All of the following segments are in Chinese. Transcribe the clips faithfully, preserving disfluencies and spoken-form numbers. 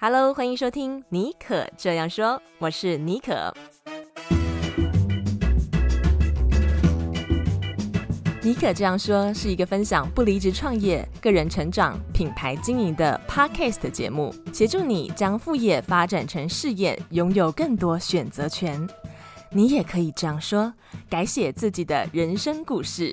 Hello， 欢迎收听妮可这样说，我是妮可。妮可这样说是一个分享不离职创业、个人成长、品牌经营的 Podcast 节目，协助你将副业发展成事业，拥有更多选择权。你也可以这样说，改写自己的人生故事。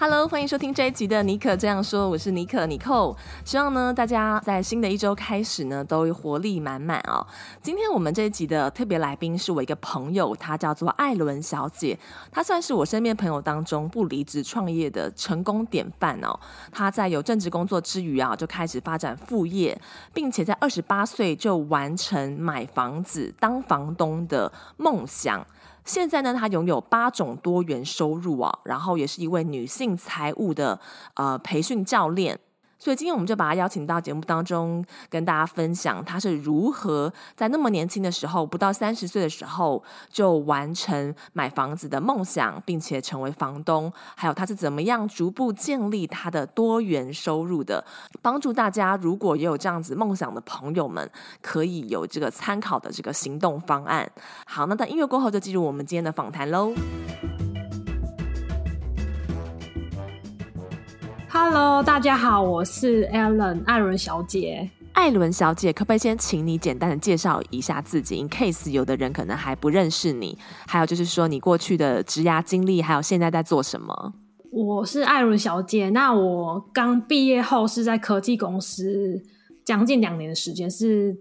Hello， 欢迎收听这一集的妮可这样说，我是妮可 Nicole。 希望呢大家在新的一周开始呢都活力满满哦。今天我们这一集的特别来宾是我一个朋友，她叫做艾伦小姐，她算是我身边朋友当中不离职创业的成功典范哦。她在有正职工作之余啊，就开始发展副业，并且在二十八岁就完成买房子当房东的梦想。现在呢，她拥有八种多元收入啊，然后也是一位女性财务的呃培训教练。所以今天我们就把她邀请到节目当中，跟大家分享她是如何在那么年轻的时候，不到三十岁的时候就完成买房子的梦想，并且成为房东，还有她是怎么样逐步建立她的多元收入的，帮助大家如果也有这样子梦想的朋友们，可以有这个参考的这个行动方案。好，那在音乐过后就进入我们今天的访谈咯。Hello， 大家好，我是 Ellen 艾伦小姐。艾伦小姐，可不可以先请你简单的介绍一下自己 ，in case 有的人可能还不认识你，还有就是说你过去的职涯经历，还有现在在做什么？我是艾伦小姐，那我刚毕业后是在科技公司将近两年的时间，是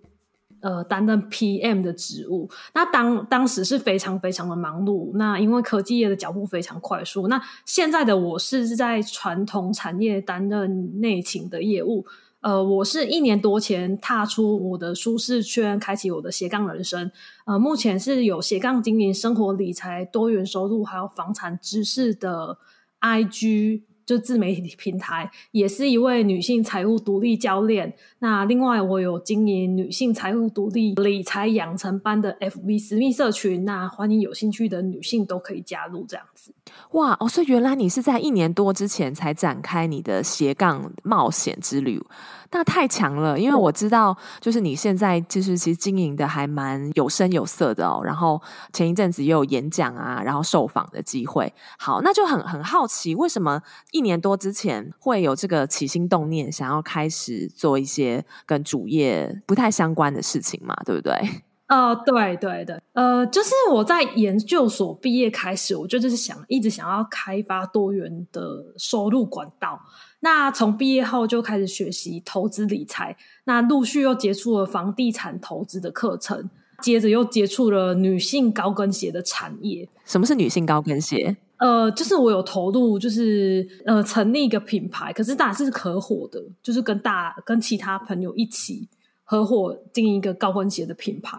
呃担任 P M 的职务。那当当时是非常非常的忙碌，那因为科技业的脚步非常快速。那现在的我是在传统产业担任内勤的业务。呃，我是一年多前踏出我的舒适圈，开启我的斜杠人生。呃，目前是有斜杠经营、生活理财、多元收入，还有房产知识的 I G。就自媒体平台，也是一位女性财务独立教练。那另外我有经营女性财务独立理财养成班的 F B 私密社群，那欢迎有兴趣的女性都可以加入这样子。哇哦，所以原来你是在一年多之前才展开你的斜杠冒险之旅，那太强了。因为我知道就是你现在就是其实经营的还蛮有声有色的哦，然后前一阵子也有演讲啊，然后受访的机会。好，那就很很好奇，为什么一年多之前会有这个起心动念，想要开始做一些跟主业不太相关的事情嘛，对不对？呃，对对对，呃，就是我在研究所毕业开始，我就就是想一直想要开发多元的收入管道。那从毕业后就开始学习投资理财，那陆续又接触了房地产投资的课程，接着又接触了女性高跟鞋的产业。什么是女性高跟鞋？呃，就是我有投入，就是呃，成立一个品牌，可是当然是合伙的，就是跟大跟其他朋友一起合伙经营一个高跟鞋的品牌。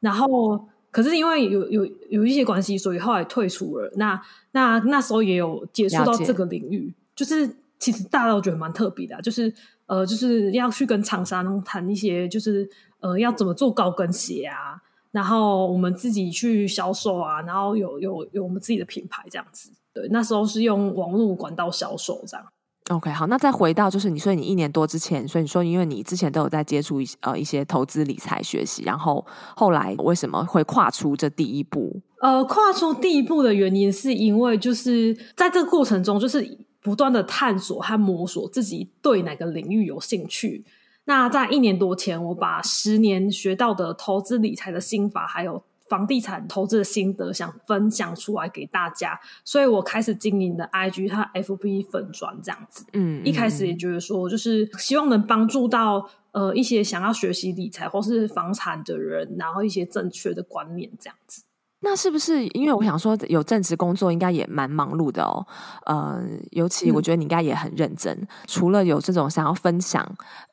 然后，可是因为有有有一些关系，所以后来退出了。那那那时候也有接触到这个领域，就是其实大家我觉得蛮特别的、啊，就是呃，就是要去跟厂商谈一些，就是呃，要怎么做高跟鞋啊。然后我们自己去销售啊，然后有有有我们自己的品牌这样子。对，那时候是用网络管道销售这样。OK， 好，那再回到就是你说你一年多之前，所以你说因为你之前都有在接触一呃一些投资理财学习，然后后来为什么会跨出这第一步？呃，跨出第一步的原因是因为就是在这个过程中，就是不断的探索和摸索自己对哪个领域有兴趣。那在一年多前，我把十年学到的投资理财的心法，还有房地产投资的心得，想分享出来给大家。所以我开始经营的 I G 和 F B 粉专这样子。嗯，一开始也觉得说，就是希望能帮助到呃一些想要学习理财或是房产的人，然后一些正确的观念这样子。那是不是因为我想说有正职工作应该也蛮忙碌的哦，呃，尤其我觉得你应该也很认真、嗯、除了有这种想要分享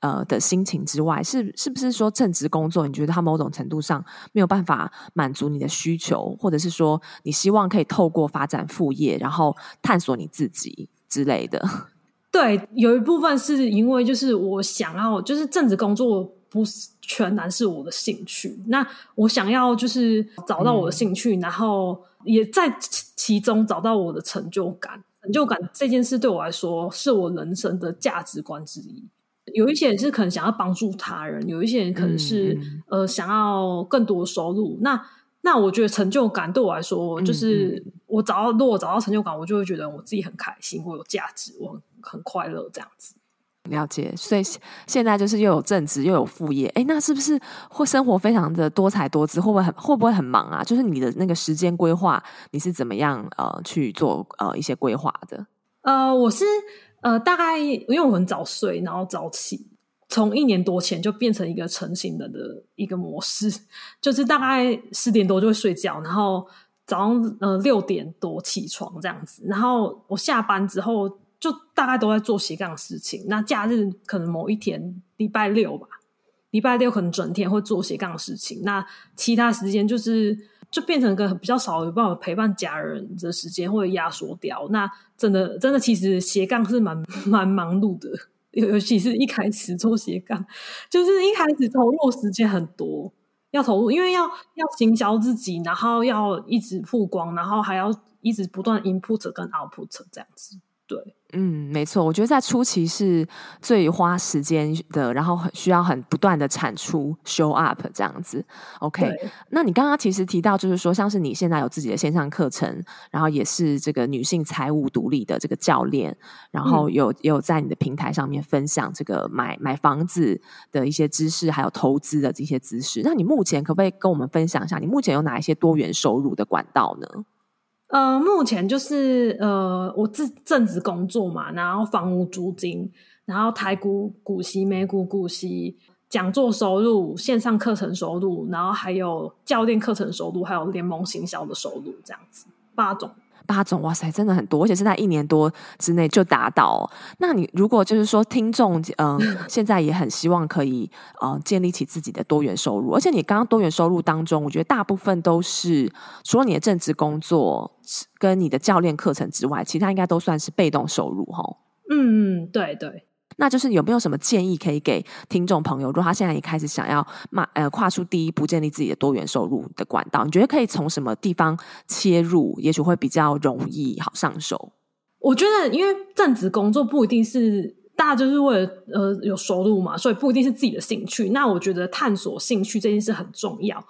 呃的心情之外，是是不是说正职工作你觉得它某种程度上没有办法满足你的需求，或者是说你希望可以透过发展副业然后探索你自己之类的？对，有一部分是因为就是我想要就是正职工作不是全然是我的兴趣，那我想要就是找到我的兴趣、嗯、然后也在其中找到我的成就感。成就感这件事对我来说是我人生的价值观之一，有一些人是可能想要帮助他人，有一些人可能是、嗯嗯、呃想要更多收入，那那我觉得成就感对我来说就是、嗯嗯、我找到，如果我找到成就感，我就会觉得我自己很开心，我有价值，我 很, 很快乐这样子。了解，所以现在就是又有正职又有副业，哎，那是不是会生活非常的多彩多姿？会不会很会不会很忙啊？就是你的那个时间规划，你是怎么样呃去做呃一些规划的？呃，我是呃大概因为我很早睡，然后早起，从一年多前就变成一个成型的的一个模式，就是大概十点多就会睡觉，然后早上呃六点多起床这样子，然后我下班之后，就大概都在做斜杠的事情，那假日可能某一天礼拜六吧，礼拜六可能整天会做斜杠的事情，那其他时间就是就变成一个比较少有办法陪伴家人的时间会压缩掉。那真的真的其实斜杠是蛮蛮忙碌的，尤其是一开始做斜杠，就是一开始投入时间很多要投入，因为要要行销自己，然后要一直曝光，然后还要一直不断 input 跟 output 这样子。对，嗯，没错，我觉得在初期是最花时间的，然后需要很不断的产出 show up 这样子。 OK， 那你刚刚其实提到就是说像是你现在有自己的线上课程，然后也是这个女性财务独立的这个教练，然后有、嗯、也有在你的平台上面分享这个买买房子的一些知识，还有投资的这些知识。那你目前可不可以跟我们分享一下你目前有哪一些多元收入的管道呢？呃，目前就是呃，我自正职工作嘛，然后房屋租金，然后台股股息、美股股息、讲座收入、线上课程收入，然后还有教练课程收入，还有联盟行销的收入，这样子八种。八种，哇塞，真的很多，而且是在一年多之内就达到、哦。那你如果就是说听众，嗯、呃，现在也很希望可以呃建立起自己的多元收入，而且你刚刚多元收入当中，我觉得大部分都是除了你的正职工作跟你的教练课程之外，其他应该都算是被动收入哈、哦。嗯，对对。那就是有没有什么建议可以给听众朋友，如果他现在也开始想要呃跨出第一步建立自己的多元收入的管道，你觉得可以从什么地方切入，也许会比较容易好上手？我觉得因为正职工作不一定是大家就是为了呃有收入嘛，所以不一定是自己的兴趣，那我觉得探索兴趣这件事很重要，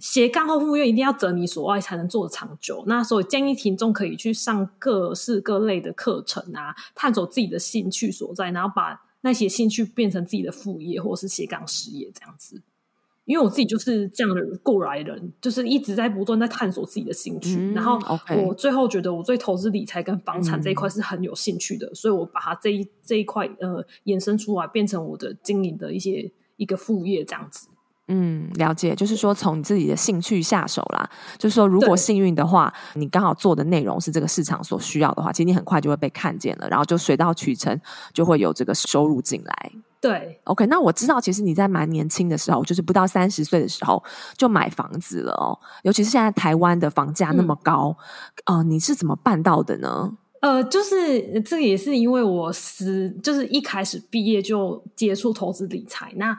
斜杠或副业一定要择你所爱才能做得长久，那所以建议听众可以去上各式各类的课程啊，探索自己的兴趣所在，然后把那些兴趣变成自己的副业或是斜杠事业这样子。因为我自己就是这样的过来人，就是一直在不断在探索自己的兴趣、嗯、然后我最后觉得我对投资理财跟房产这一块是很有兴趣的、嗯、所以我把它这一这一块呃延伸出来变成我的经营的一些一个副业这样子。嗯，了解，就是说从你自己的兴趣下手啦，就是说如果幸运的话，你刚好做的内容是这个市场所需要的话，其实你很快就会被看见了，然后就水到渠成，就会有这个收入进来。对 ，OK， 那我知道，其实你在蛮年轻的时候，就是不到三十岁的时候就买房子了哦，尤其是现在台湾的房价那么高，嗯、呃，你是怎么办到的呢？呃，就是这也是因为我是就是一开始毕业就接触投资理财，那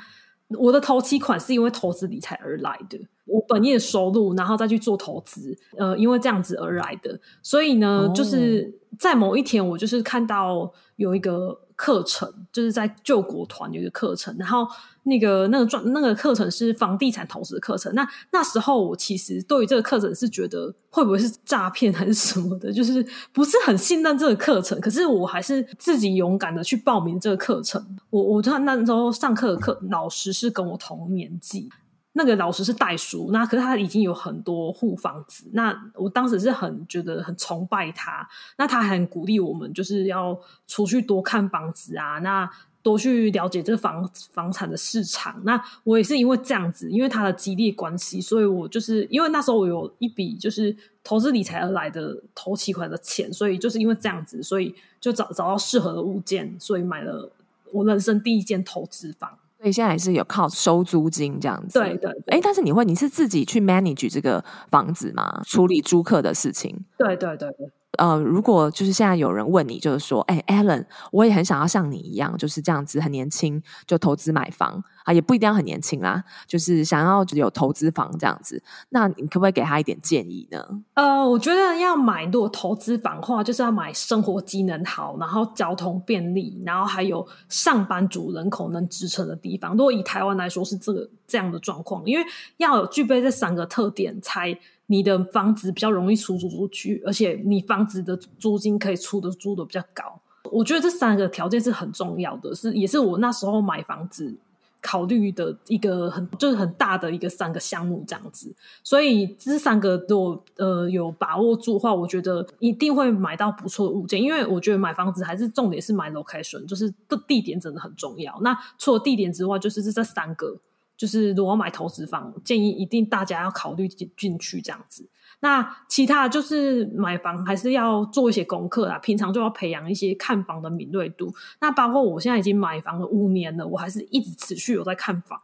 我的头期款是因为投资理财而来的，我本业收入然后再去做投资，呃，因为这样子而来的。所以呢、哦、就是在某一天我就是看到有一个课程，就是在救国团有一个课程，然后那个那个那个课程是房地产投资的课程，那那时候我其实对于这个课程是觉得会不会是诈骗还是什么的，就是不是很信任这个课程，可是我还是自己勇敢的去报名这个课程。我我那时候上课的课老师是跟我同年纪，那个老师是代书，那可是他已经有很多户房子，那我当时是很觉得很崇拜他，那他很鼓励我们就是要出去多看房子啊，那多去了解这房房产的市场。那我也是因为这样子，因为他的激励关系，所以我就是因为那时候我有一笔就是投资理财而来的头期款的钱，所以就是因为这样子，所以就找找到适合的物件，所以买了我人生第一间投资房。所以现在也是有靠收租金这样子。对 对, 对。诶，但是你会你是自己去 manage 这个房子吗？处理租客的事情？对对 对, 对。呃，如果就是现在有人问你就是说，哎 Ellen 我也很想要像你一样就是这样子很年轻就投资买房啊，也不一定要很年轻啦，就是想要有投资房这样子，那你可不可以给他一点建议呢？呃，我觉得要买，如果投资房的话就是要买生活机能好，然后交通便利，然后还有上班族人口能支撑的地方，如果以台湾来说是这个这样的状况，因为要有具备这三个特点才你的房子比较容易出租出去，而且你房子的租金可以出的租的比较高，我觉得这三个条件是很重要的，是也是我那时候买房子考虑的一个很就是很大的一个三个项目这样子，所以这三个都呃有把握住的话，我觉得一定会买到不错的物件，因为我觉得买房子还是重点是买 location， 就是地点真的很重要，那除了地点之外就是这三个，就是如果买投资房建议一定大家要考虑进去这样子，那其他就是买房还是要做一些功课啦，平常就要培养一些看房的敏锐度，那包括我现在已经买房了五年了，我还是一直持续有在看房，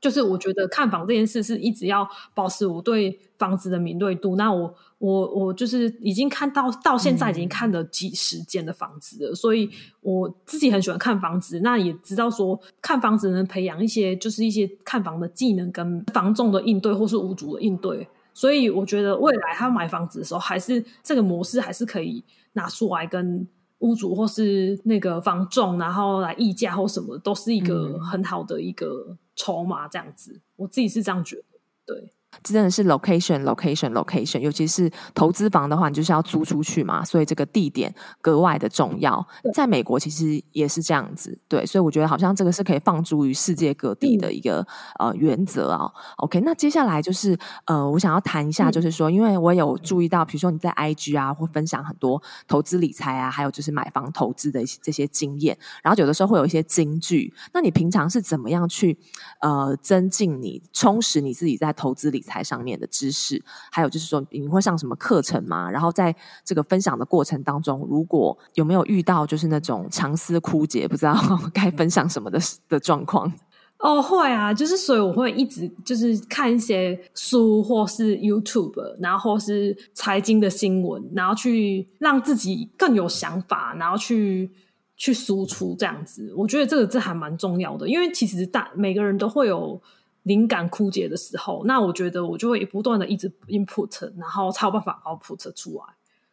就是我觉得看房这件事是一直要保持我对房子的敏锐度，那我我我就是已经看到到现在已经看了几十间的房子了、嗯、所以我自己很喜欢看房子，那也知道说看房子能培养一些就是一些看房的技能跟房仲的应对或是屋主的应对，所以我觉得未来他买房子的时候还是这个模式还是可以拿出来跟屋主或是那个房仲然后来议价或什么，都是一个很好的一个筹码这样子，我自己是这样觉得。对，这真的是 location location location， 尤其是投资房的话你就是要租出去嘛，所以这个地点格外的重要，在美国其实也是这样子。对，所以我觉得好像这个是可以放诸于世界各地的一个、嗯、呃原则啊、哦。OK， 那接下来就是呃我想要谈一下就是说、嗯、因为我有注意到比如说你在 I G 啊或分享很多投资理财啊还有就是买房投资的这些经验，然后有的时候会有一些金句，那你平常是怎么样去呃增进你充实你自己在投资理财上面的知识，还有就是说你会上什么课程吗？然后在这个分享的过程当中，如果有没有遇到就是那种长思枯竭不知道该分享什么 的, 的状况？哦，会啊，就是所以我会一直就是看一些书或是 YouTube 然后是财经的新闻，然后去让自己更有想法，然后去去输出这样子，我觉得这个这还蛮重要的，因为其实大每个人都会有灵感枯竭的时候，那我觉得我就会不断的一直 input， 然后才有办法 output 出来，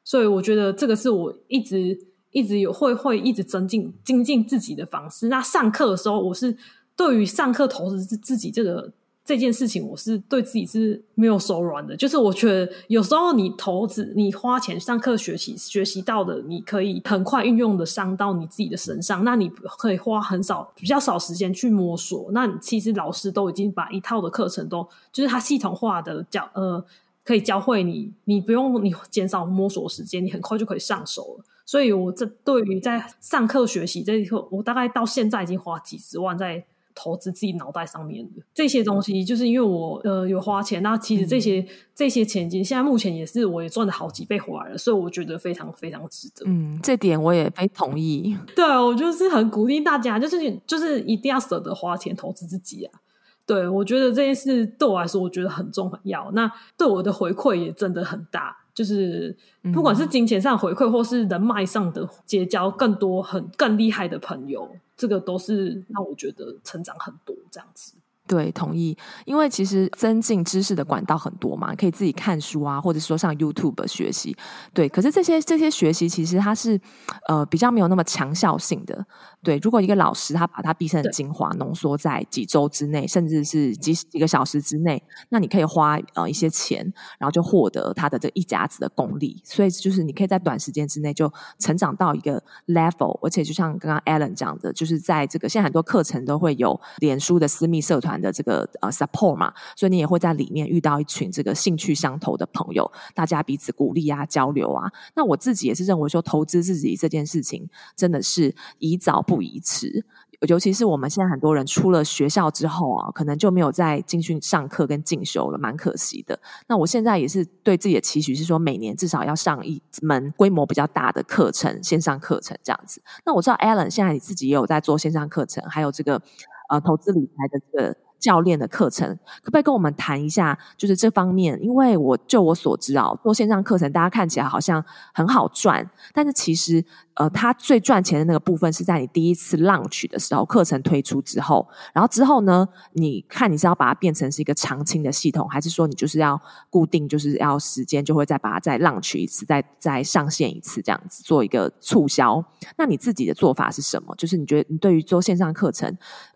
所以我觉得这个是我一直一直有会会一直增进精进自己的方式。那上课的时候，我是对于上课投资自己这个这件事情，我是对自己是没有手软的，就是我觉得有时候你投资你花钱上课学习学习到的，你可以很快运用的上到你自己的身上，那你可以花很少比较少时间去摸索，那其实老师都已经把一套的课程都就是他系统化的教呃可以教会你，你不用你减少摸索时间，你很快就可以上手了，所以我这对于在上课学习这一课，我大概到现在已经花几十万在投资自己脑袋上面的这些东西，就是因为我呃有花钱，那其实这些、嗯、这些钱金现在目前也是我也赚了好几倍回来了，所以我觉得非常非常值得。嗯，这点我也非同意。对，我就是很鼓励大家，就是就是一定要舍得花钱投资自己啊。对，我觉得这件事对我来说我觉得很重很要，那对我的回馈也真的很大，就是不管是金钱上回馈或是人脉上的结交更多很更厉害的朋友，这个都是让我觉得成长很多这样子。对，同意，因为其实增进知识的管道很多嘛，可以自己看书啊，或者说上 YouTube 学习。对，可是这些这些学习其实它是呃比较没有那么强效性的。对，如果一个老师他把他毕生的精华浓缩在几周之内，甚至是几几个小时之内，那你可以花呃一些钱，然后就获得他的这一甲子的功力。所以就是你可以在短时间之内就成长到一个 level， 而且就像刚刚 Ellen 讲的，就是在这个现在很多课程都会有脸书的私密社团的这个呃 support 嘛，所以你也会在里面遇到一群这个兴趣相投的朋友，大家彼此鼓励啊，交流啊。那我自己也是认为说，投资自己这件事情真的是宜早不宜迟。尤其是我们现在很多人出了学校之后啊，可能就没有再进去上课跟进修了，蛮可惜的。那我现在也是对自己的期许是说，每年至少要上一门规模比较大的课程，线上课程这样子。那我知道 Ellen 现在你自己也有在做线上课程，还有这个呃投资理财的这个教练的课程，可不可以跟我们谈一下就是这方面？因为我就我所知啊，做线上课程大家看起来好像很好赚，但是其实呃，它最赚钱的那个部分是在你第一次 launch 的时候，课程推出之后，然后之后呢，你看你是要把它变成是一个长青的系统，还是说你就是要固定就是要时间就会再把它再 launch 一次，再再上线一次，这样子做一个促销？那你自己的做法是什么？就是你觉得你对于做线上课程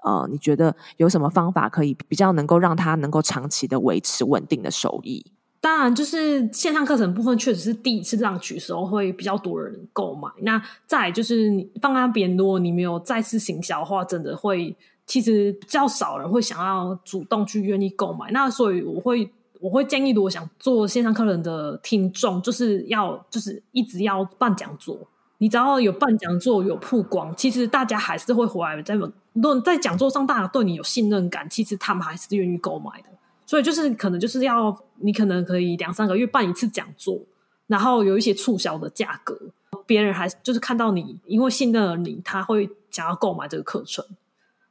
呃，你觉得有什么方法可以比较能够让它能够长期的维持稳定的收益？当然就是线上课程部分确实是第一次浪取的时候会比较多人购买，那再来就是你放在那边，如果你没有再次行销的话，真的会其实比较少人会想要主动去愿意购买。那所以我会我会建议，如果想做线上课程的听众，就是要就是一直要办讲座，你只要有办讲座有曝光，其实大家还是会回来在在讲座上，大家对你有信任感，其实他们还是愿意购买的。所以就是可能就是要你可能可以两三个月办一次讲座，然后有一些促销的价格，别人还就是看到你因为信任了你，他会想要购买这个课程。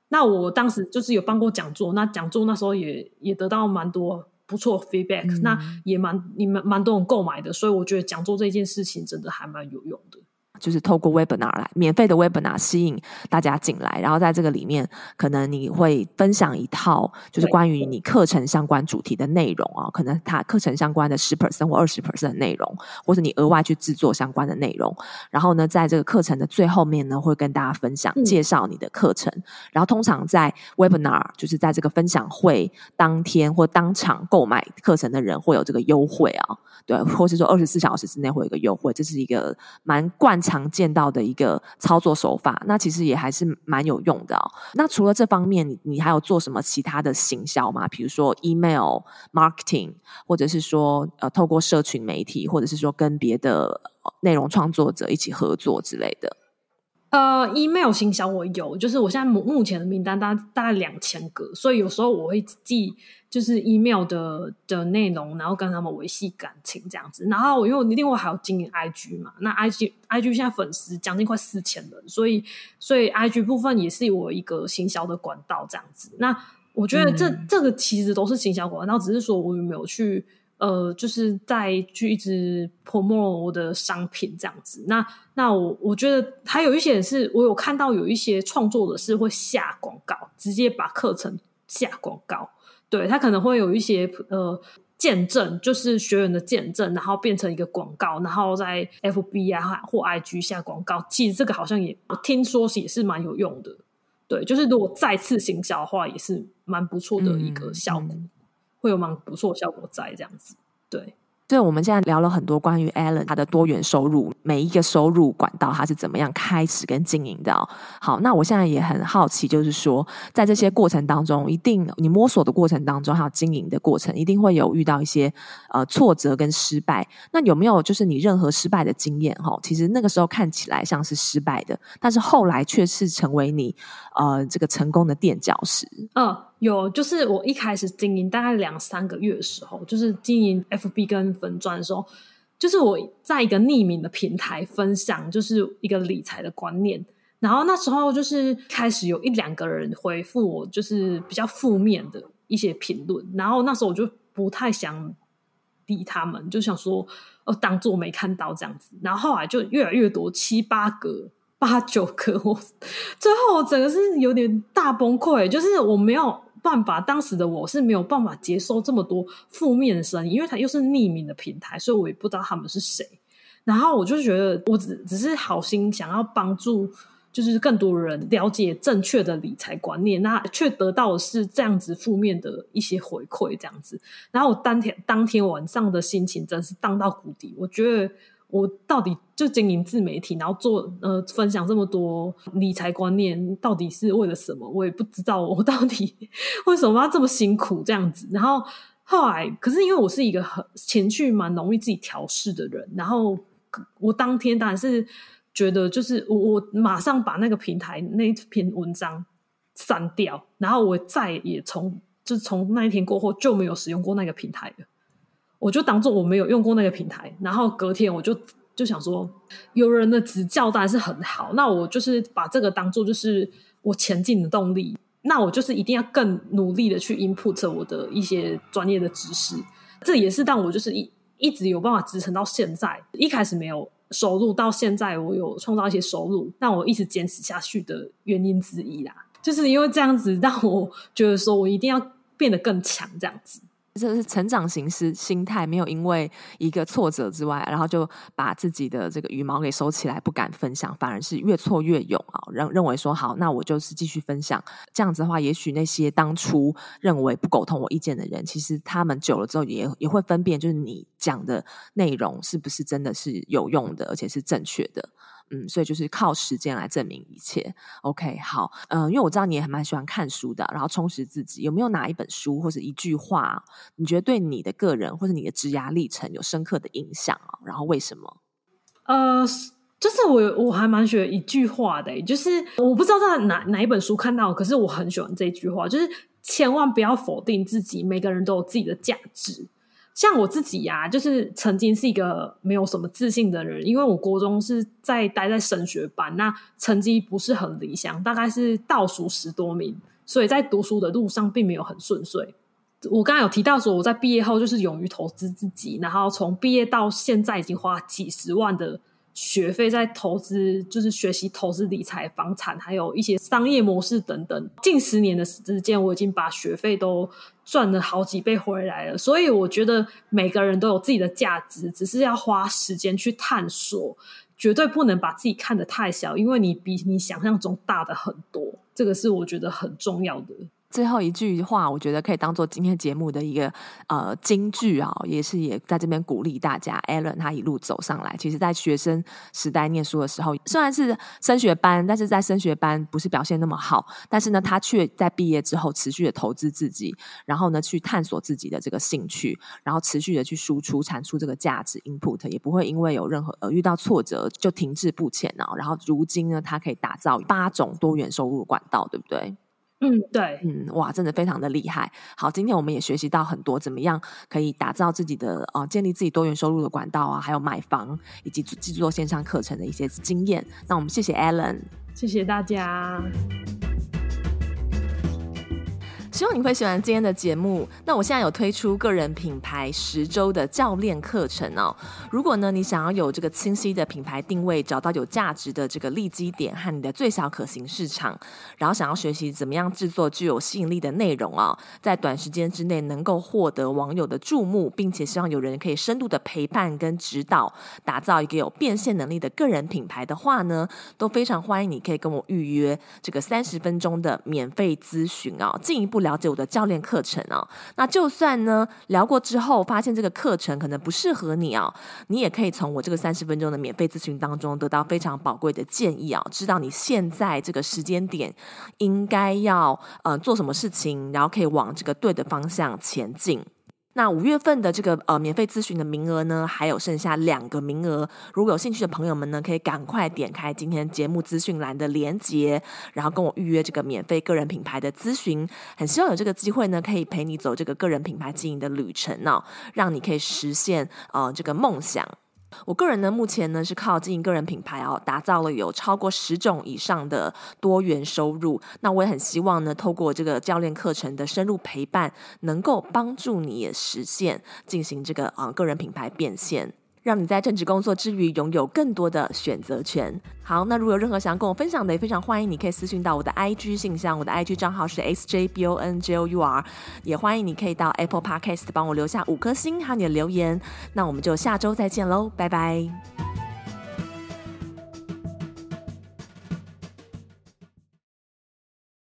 那我当时就是有办过讲座，那讲座那时候也也得到蛮多不错 feedback、嗯、那也蛮也蛮多人购买的，所以我觉得讲座这件事情真的还蛮有用的，就是透过 webinar 来免费的 webinar 吸引大家进来，然后在这个里面可能你会分享一套就是关于你课程相关主题的内容啊、哦，可能它课程相关的 百分之十 或 百分之二十 的内容，或者你额外去制作相关的内容，然后呢在这个课程的最后面呢会跟大家分享、嗯、介绍你的课程，然后通常在 webinar 就是在这个分享会当天或当场购买课程的人会有这个优惠啊、哦，对，或是说二十四小时之内会有一个优惠，这是一个蛮惯常常见到的一个操作手法，那其实也还是蛮有用的、哦、那除了这方面 你, 你还有做什么其他的行销吗？比如说 email marketing， 或者是说、呃、透过社群媒体，或者是说跟别的内容创作者一起合作之类的？呃 email 行销我有，就是我现在目前的名单大概大概两千个，所以有时候我会寄就是 email 的的内容，然后跟他们维系感情这样子。然后因为我另外还有经营 I G 嘛，那 I G I G 现在粉丝将近快四千人，所以所以 I G 部分也是我一个行销的管道这样子。那我觉得这、嗯、这个其实都是行销管道，只是说我有没有去呃，就是在去一直 promote 我的商品这样子。那那我我觉得还有一些是我有看到有一些创作者是会下广告，直接把课程下广告。对，他可能会有一些呃见证，就是学员的见证，然后变成一个广告，然后在 F B 啊或 I G 下广告。其实这个好像也我听说也是蛮有用的，对，就是如果再次行销的话，也是蛮不错的一个效果，嗯嗯、会有蛮不错的效果在这样子，对。所以我们现在聊了很多关于 Ellen 她的多元收入，每一个收入管道她是怎么样开始跟经营的、哦、好，那我现在也很好奇，就是说在这些过程当中，一定你摸索的过程当中还有经营的过程，一定会有遇到一些呃挫折跟失败，那有没有就是你任何失败的经验、哦、其实那个时候看起来像是失败的，但是后来却是成为你呃这个成功的垫脚石？嗯，有，就是我一开始经营大概两三个月的时候，就是经营 F B 跟粉专的时候，就是我在一个匿名的平台分享就是一个理财的观念，然后那时候就是开始有一两个人回复我就是比较负面的一些评论，然后那时候我就不太想理他们，就想说哦，当作没看到这样子，然后后来就越来越多，七八个八九个，我最后我整个是有点大崩溃，就是我没有办法，当时的我是没有办法接受这么多负面的声音，因为它又是匿名的平台，所以我也不知道他们是谁，然后我就觉得我只只是好心想要帮助就是更多人了解正确的理财观念，那却得到的是这样子负面的一些回馈这样子，然后我当天当天晚上的心情真是荡到谷底，我觉得我到底就经营自媒体，然后做呃分享这么多理财观念，到底是为了什么？我也不知道，我到底为什么要这么辛苦这样子。然后后来，可是因为我是一个很情绪蛮容易自己调适的人，然后我当天当然是觉得，就是我我马上把那个平台那篇文章删掉，然后我再也从就从那一天过后就没有使用过那个平台了。我就当作我没有用过那个平台，然后隔天我就就想说有人的指教当然是很好，那我就是把这个当作就是我前进的动力，那我就是一定要更努力的去 input 我的一些专业的知识，这也是让我就是一一直有办法支撑到现在，一开始没有收入到现在我有创造一些收入让我一直坚持下去的原因之一啦，就是因为这样子让我觉得说我一定要变得更强，这样子这是成长型心态，没有因为一个挫折之外然后就把自己的这个羽毛给收起来不敢分享，反而是越挫越勇，认为说好那我就是继续分享，这样子的话也许那些当初认为不苟同我意见的人，其实他们久了之后也也会分辨就是你讲的内容是不是真的是有用的而且是正确的。嗯，所以就是靠时间来证明一切。 OK 好、呃、因为我知道你也蛮喜欢看书的，然后充实自己，有没有哪一本书或者一句话你觉得对你的个人或者你的职涯历程有深刻的影响、哦、然后为什么？呃，就是我我还蛮喜欢一句话的、欸、就是我不知道在 哪, 哪一本书看到，可是我很喜欢这句话，就是千万不要否定自己，每个人都有自己的价值。像我自己啊，就是曾经是一个没有什么自信的人，因为我国中是在待在升学班，那成绩不是很理想，大概是倒数十多名，所以在读书的路上并没有很顺遂。我刚才有提到说我在毕业后就是勇于投资自己，然后从毕业到现在已经花几十万的学费在投资，就是学习投资理财、房产还有一些商业模式等等，近十年的时间我已经把学费都赚了好几倍回来了。所以我觉得每个人都有自己的价值，只是要花时间去探索，绝对不能把自己看得太小，因为你比你想象中大的很多，这个是我觉得很重要的。最后一句话我觉得可以当做今天节目的一个呃金句啊、哦，也是也在这边鼓励大家。 Ellen 他一路走上来，其实在学生时代念书的时候虽然是升学班，但是在升学班不是表现那么好，但是呢他却在毕业之后持续的投资自己，然后呢去探索自己的这个兴趣，然后持续的去输出产出这个价值 input， 也不会因为有任何、呃、遇到挫折就停滞不前、哦、然后如今呢他可以打造八种多元收入管道，对不对？嗯，对，嗯，哇，真的非常的厉害。好，今天我们也学习到很多，怎么样可以打造自己的呃，建立自己多元收入的管道啊，还有买房以及制作线上课程的一些经验。那我们谢谢 Ellen， 谢谢大家。希望你会喜欢今天的节目。那我现在有推出个人品牌十周的教练课程哦。如果呢你想要有这个清晰的品牌定位，找到有价值的这个利基点和你的最小可行市场，然后想要学习怎么样制作具有吸引力的内容哦，在短时间之内能够获得网友的注目，并且希望有人可以深度的陪伴跟指导，打造一个有变现能力的个人品牌的话呢，都非常欢迎你可以跟我预约这个三十分钟的免费咨询哦，进一步了解我的教练课程哦。那就算呢聊过之后发现这个课程可能不适合你哦，你也可以从我这个三十分钟的免费咨询当中得到非常宝贵的建议哦，知道你现在这个时间点应该要呃做什么事情，然后可以往这个对的方向前进。那五月份的这个呃免费咨询的名额呢还有剩下两个名额，如果有兴趣的朋友们呢可以赶快点开今天节目资讯栏的连结，然后跟我预约这个免费个人品牌的咨询。很希望有这个机会呢可以陪你走这个个人品牌经营的旅程哦，让你可以实现呃这个梦想。我个人呢目前呢是靠经营个人品牌哦，打造了有超过十种以上的多元收入。那我也很希望呢透过这个教练课程的深入陪伴，能够帮助你也实现进行这个、呃、个人品牌变现，让你在正职工作之余拥有更多的选择权。好，那如果有任何想跟我分享的，也非常欢迎你可以私讯到我的 I G 信箱，我的 I G 账号是 S J B O N J O U R， 也欢迎你可以到 Apple Podcast 帮我留下五颗星还有你的留言。那我们就下周再见咯，拜拜。